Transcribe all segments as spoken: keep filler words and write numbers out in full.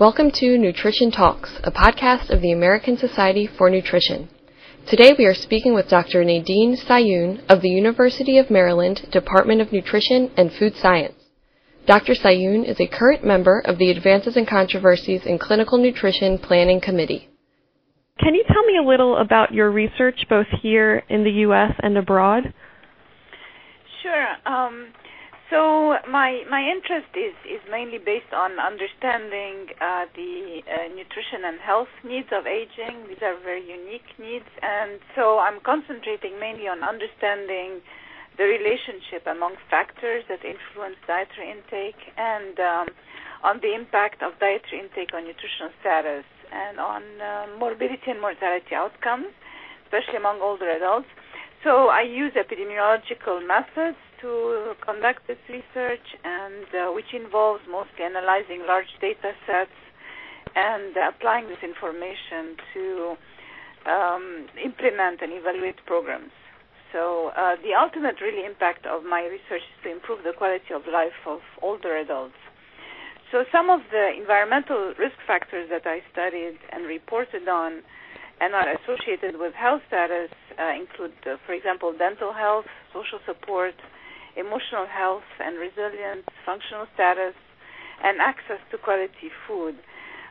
Welcome to Nutrition Talks, a podcast of the American Society for Nutrition. Today we are speaking with Doctor Nadine Sahyoun of the University of Maryland Department of Nutrition and Food Science. Doctor Sahyoun is a current member of the Advances and Controversies in Clinical Nutrition Planning Committee. Can you tell me a little about your research both here in the U S and abroad? Sure. Um, So my my interest is, is mainly based on understanding uh, the uh, nutrition and health needs of aging. These are very unique needs, and so I'm concentrating mainly on understanding the relationship among factors that influence dietary intake and um, on the impact of dietary intake on nutritional status and on uh, morbidity and mortality outcomes, especially among older adults. So I use epidemiological methods to conduct this research, and uh, which involves mostly analyzing large data sets and uh, applying this information to um, implement and evaluate programs. So uh, the ultimate really impact of my research is to improve the quality of life of older adults. So some of the environmental risk factors that I studied and reported on and are associated with health status uh, include, uh, for example, dental health, social support, emotional health and resilience, functional status, and access to quality food.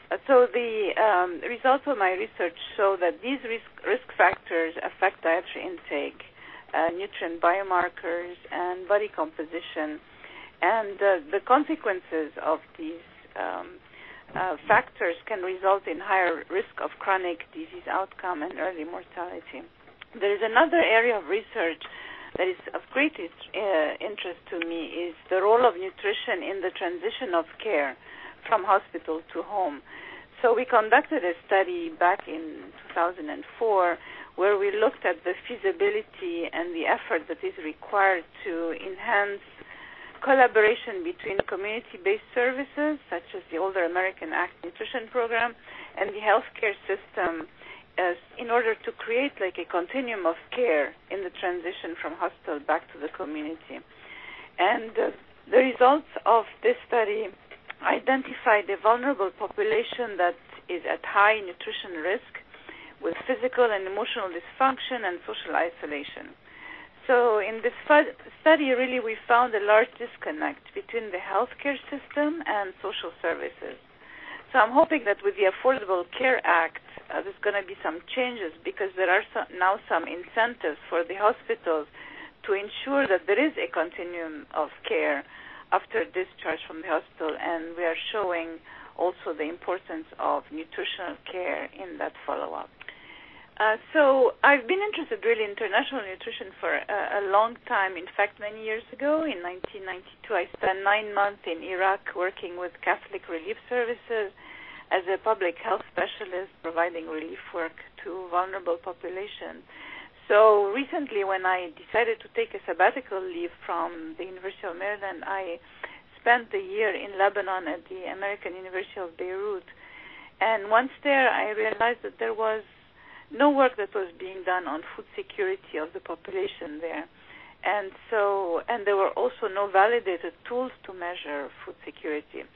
Uh, so the um, results of my research show that these risk, risk factors affect dietary intake, uh, nutrient biomarkers, and body composition, and uh, the consequences of these um, uh, factors can result in higher risk of chronic disease outcome and early mortality. There is another area of research that is of great uh, interest to me is the role of nutrition in the transition of care from hospital to home. So we conducted a study back in two thousand four where we looked at the feasibility and the effort that is required to enhance collaboration between community-based services, such as the Older American Act Nutrition Program, and the healthcare system As in order to create like a continuum of care in the transition from hospital back to the community. And uh, the results of this study identified a vulnerable population that is at high nutrition risk with physical and emotional dysfunction and social isolation. So in this fu- study, really, we found a large disconnect between the healthcare system and social services. So I'm hoping that with the Affordable Care Act, uh, there's going to be some changes because there are some, now some incentives for the hospitals to ensure that there is a continuum of care after discharge from the hospital, and we are showing also the importance of nutritional care in that follow-up. Uh, so I've been interested really in international nutrition for a, a long time. In fact, many years ago, in nineteen ninety-two, I spent nine months in Iraq working with Catholic Relief Services as a public health specialist providing relief work to vulnerable populations. So recently, when I decided to take a sabbatical leave from the University of Maryland, I spent the year in Lebanon at the American University of Beirut. And once there, I realized that there was no work that was being done on food security of the population there. And so, and there were also no validated tools to measure food security.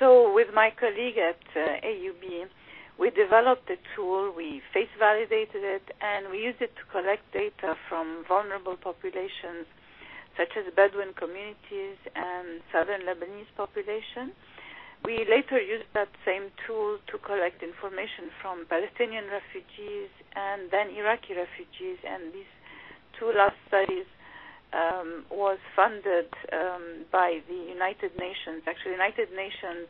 So with my colleague at uh, A U B, we developed a tool, we face validated it, and we used it to collect data from vulnerable populations such as Bedouin communities and southern Lebanese population. We later used that same tool to collect information from Palestinian refugees and then Iraqi refugees, and these two last studies um, was funded um, by the United Nations. Actually, United Nations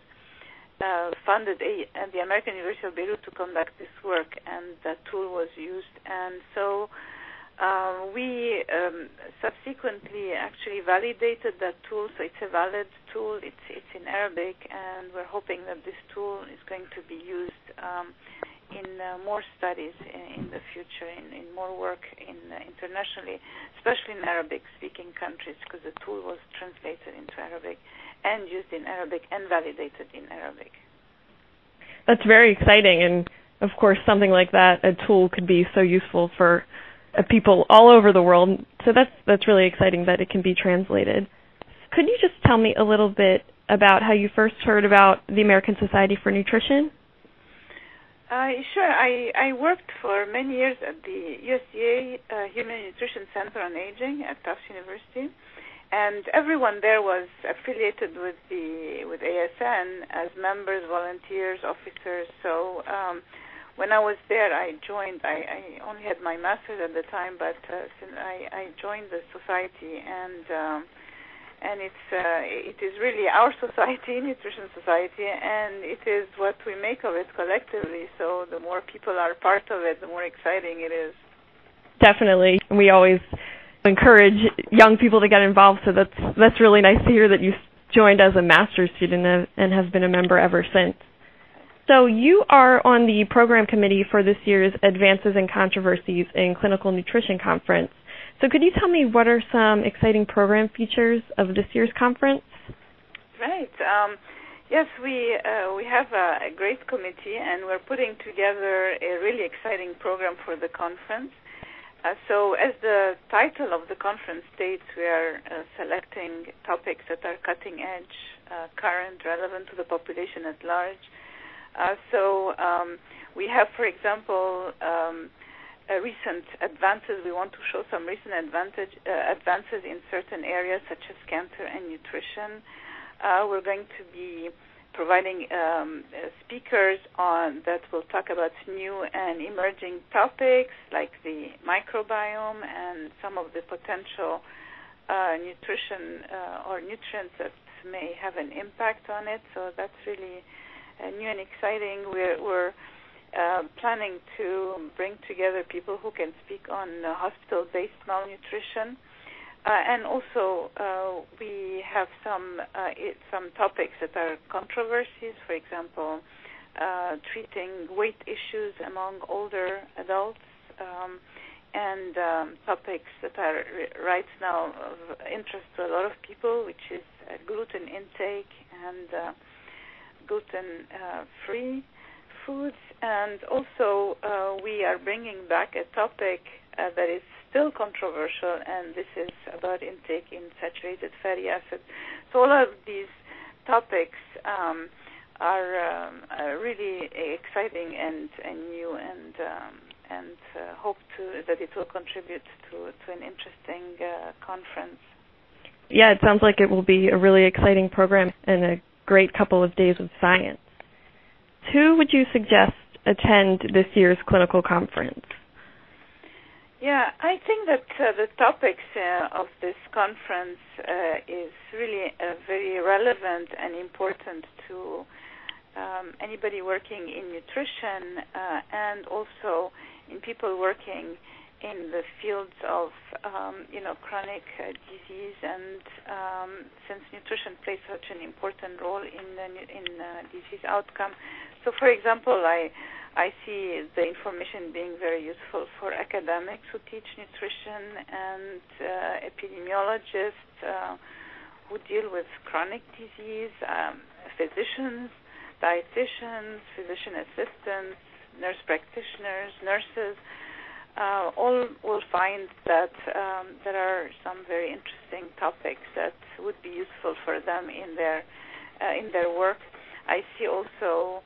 uh, funded a, and the American University of Beirut to conduct this work, and that tool was used. And so uh, we um, subsequently actually validated that tool, so it's a valid tool, it's it's in Arabic, and we're hoping that this tool is going to be used um, in uh, more studies in, in the future, in, in more work in, uh, internationally, especially in Arabic-speaking countries, because the tool was translated into Arabic and used in Arabic and validated in Arabic. That's very exciting, and of course something like that, a tool could be so useful for people all over the world. So that's that's really exciting that it can be translated. Could you just tell me a little bit about how you first heard about the American Society for Nutrition? Uh, sure. I, I worked for many years at the U S D A uh, Human Nutrition Center on Aging at Tufts University, and everyone there was affiliated with the with A S N as members, volunteers, officers. So um, when I was there, I joined. I, I only had my master's at the time, but uh, I, I joined the society, and um, and it's uh, it is really our society, Nutrition Society, and it is what we make of it collectively. So the more people are part of it, the more exciting it is. Definitely, we always encourage young people to get involved, so that's that's really nice to hear that you joined as a master's student and have been a member ever since. So you are on the program committee for this year's Advances and Controversies in Clinical Nutrition Conference. So could you tell me what are some exciting program features of this year's conference? Right. Um, yes, we uh, we have a, a great committee, and we're putting together a really exciting program for the conference. Uh, so as the title of the conference states, we are uh, selecting topics that are cutting edge, uh, current, relevant to the population at large. Uh, so um, we have, for example, um, a recent advances. We want to show some recent advantage, uh, advances in certain areas such as cancer and nutrition. Uh, we're going to be providing um, speakers on that will talk about new and emerging topics like the microbiome and some of the potential uh, nutrition uh, or nutrients that may have an impact on it. So that's really uh, new and exciting. We're, we're uh, planning to bring together people who can speak on uh, hospital-based malnutrition. Uh, and also, uh, we have some uh, it, some topics that are controversies. For example, uh, treating weight issues among older adults, um, and um, topics that are right now of interest to a lot of people, which is uh, gluten intake and uh, gluten-free uh, foods. And also, uh, we are bringing back a topic uh, that is still controversial, and this is about intake in saturated fatty acids. So all of these topics um, are, um, are really exciting and, and new, and um, and uh, hope to, that it will contribute to, to an interesting uh, conference. Yeah, it sounds like it will be a really exciting program and a great couple of days of science. Who would you suggest attend this year's clinical conference? Yeah, I think that uh, the topics uh, of this conference uh, is really uh, very relevant and important to um, anybody working in nutrition uh, and also in people working in the fields of, um, you know, chronic uh, disease. And um, since nutrition plays such an important role in the, in uh, disease outcome, so for example, I. I see the information being very useful for academics who teach nutrition and uh, epidemiologists uh, who deal with chronic disease, um, physicians, dietitians, physician assistants, nurse practitioners, nurses. Uh, all will find that um, there are some very interesting topics that would be useful for them in their uh, in their work. I see also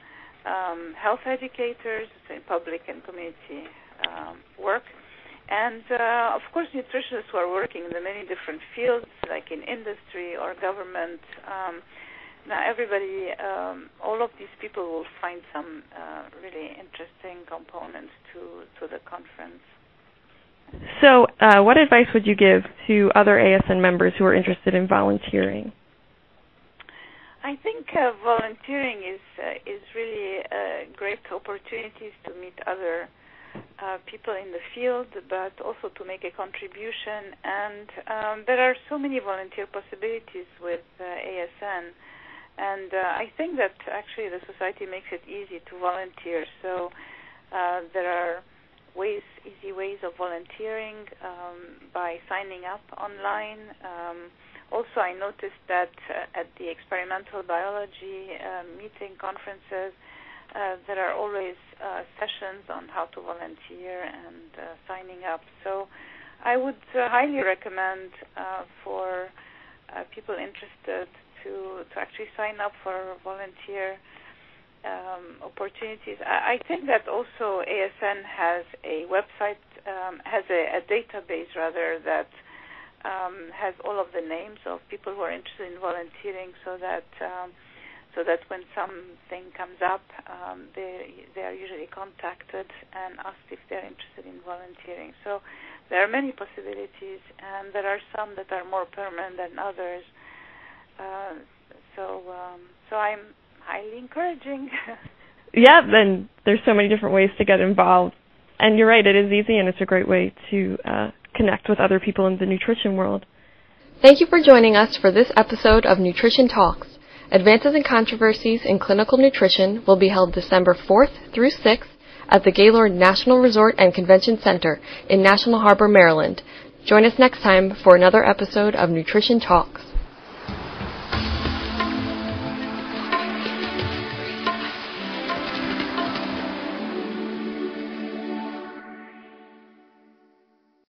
Um, health educators in public and community um, work, and uh, of course nutritionists who are working in the many different fields like in industry or government. Um, now everybody, um, all of these people will find some uh, really interesting components to, to the conference. So uh, what advice would you give to other A S N members who are interested in volunteering? I think uh, volunteering is uh, is really uh, great opportunities to meet other uh, people in the field, but also to make a contribution. And um, there are so many volunteer possibilities with uh, A S N, and uh, I think that actually the society makes it easy to volunteer. So uh, there are ways, easy ways of volunteering um, by signing up online. Um, Also, I noticed that uh, at the experimental biology uh, meeting conferences, uh, there are always uh, sessions on how to volunteer and uh, signing up. So I would uh, highly recommend uh, for uh, people interested to, to actually sign up for volunteer um, opportunities. I, I think that also A S N has a website, um, has a, a database, rather, that um, has all of the names of people who are interested in volunteering, so that um, so that when something comes up, um, they, they are usually contacted and asked if they're interested in volunteering. So there are many possibilities, and there are some that are more permanent than others. Uh, so um, so I'm highly encouraging. Yeah, and there's so many different ways to get involved. And you're right, it is easy, and it's a great way to uh, connect with other people in the nutrition world. Thank you for joining us for this episode of Nutrition Talks. Advances and Controversies in Clinical Nutrition will be held December fourth through sixth at the Gaylord National Resort and Convention Center in National Harbor, Maryland. Join us next time for another episode of Nutrition Talks.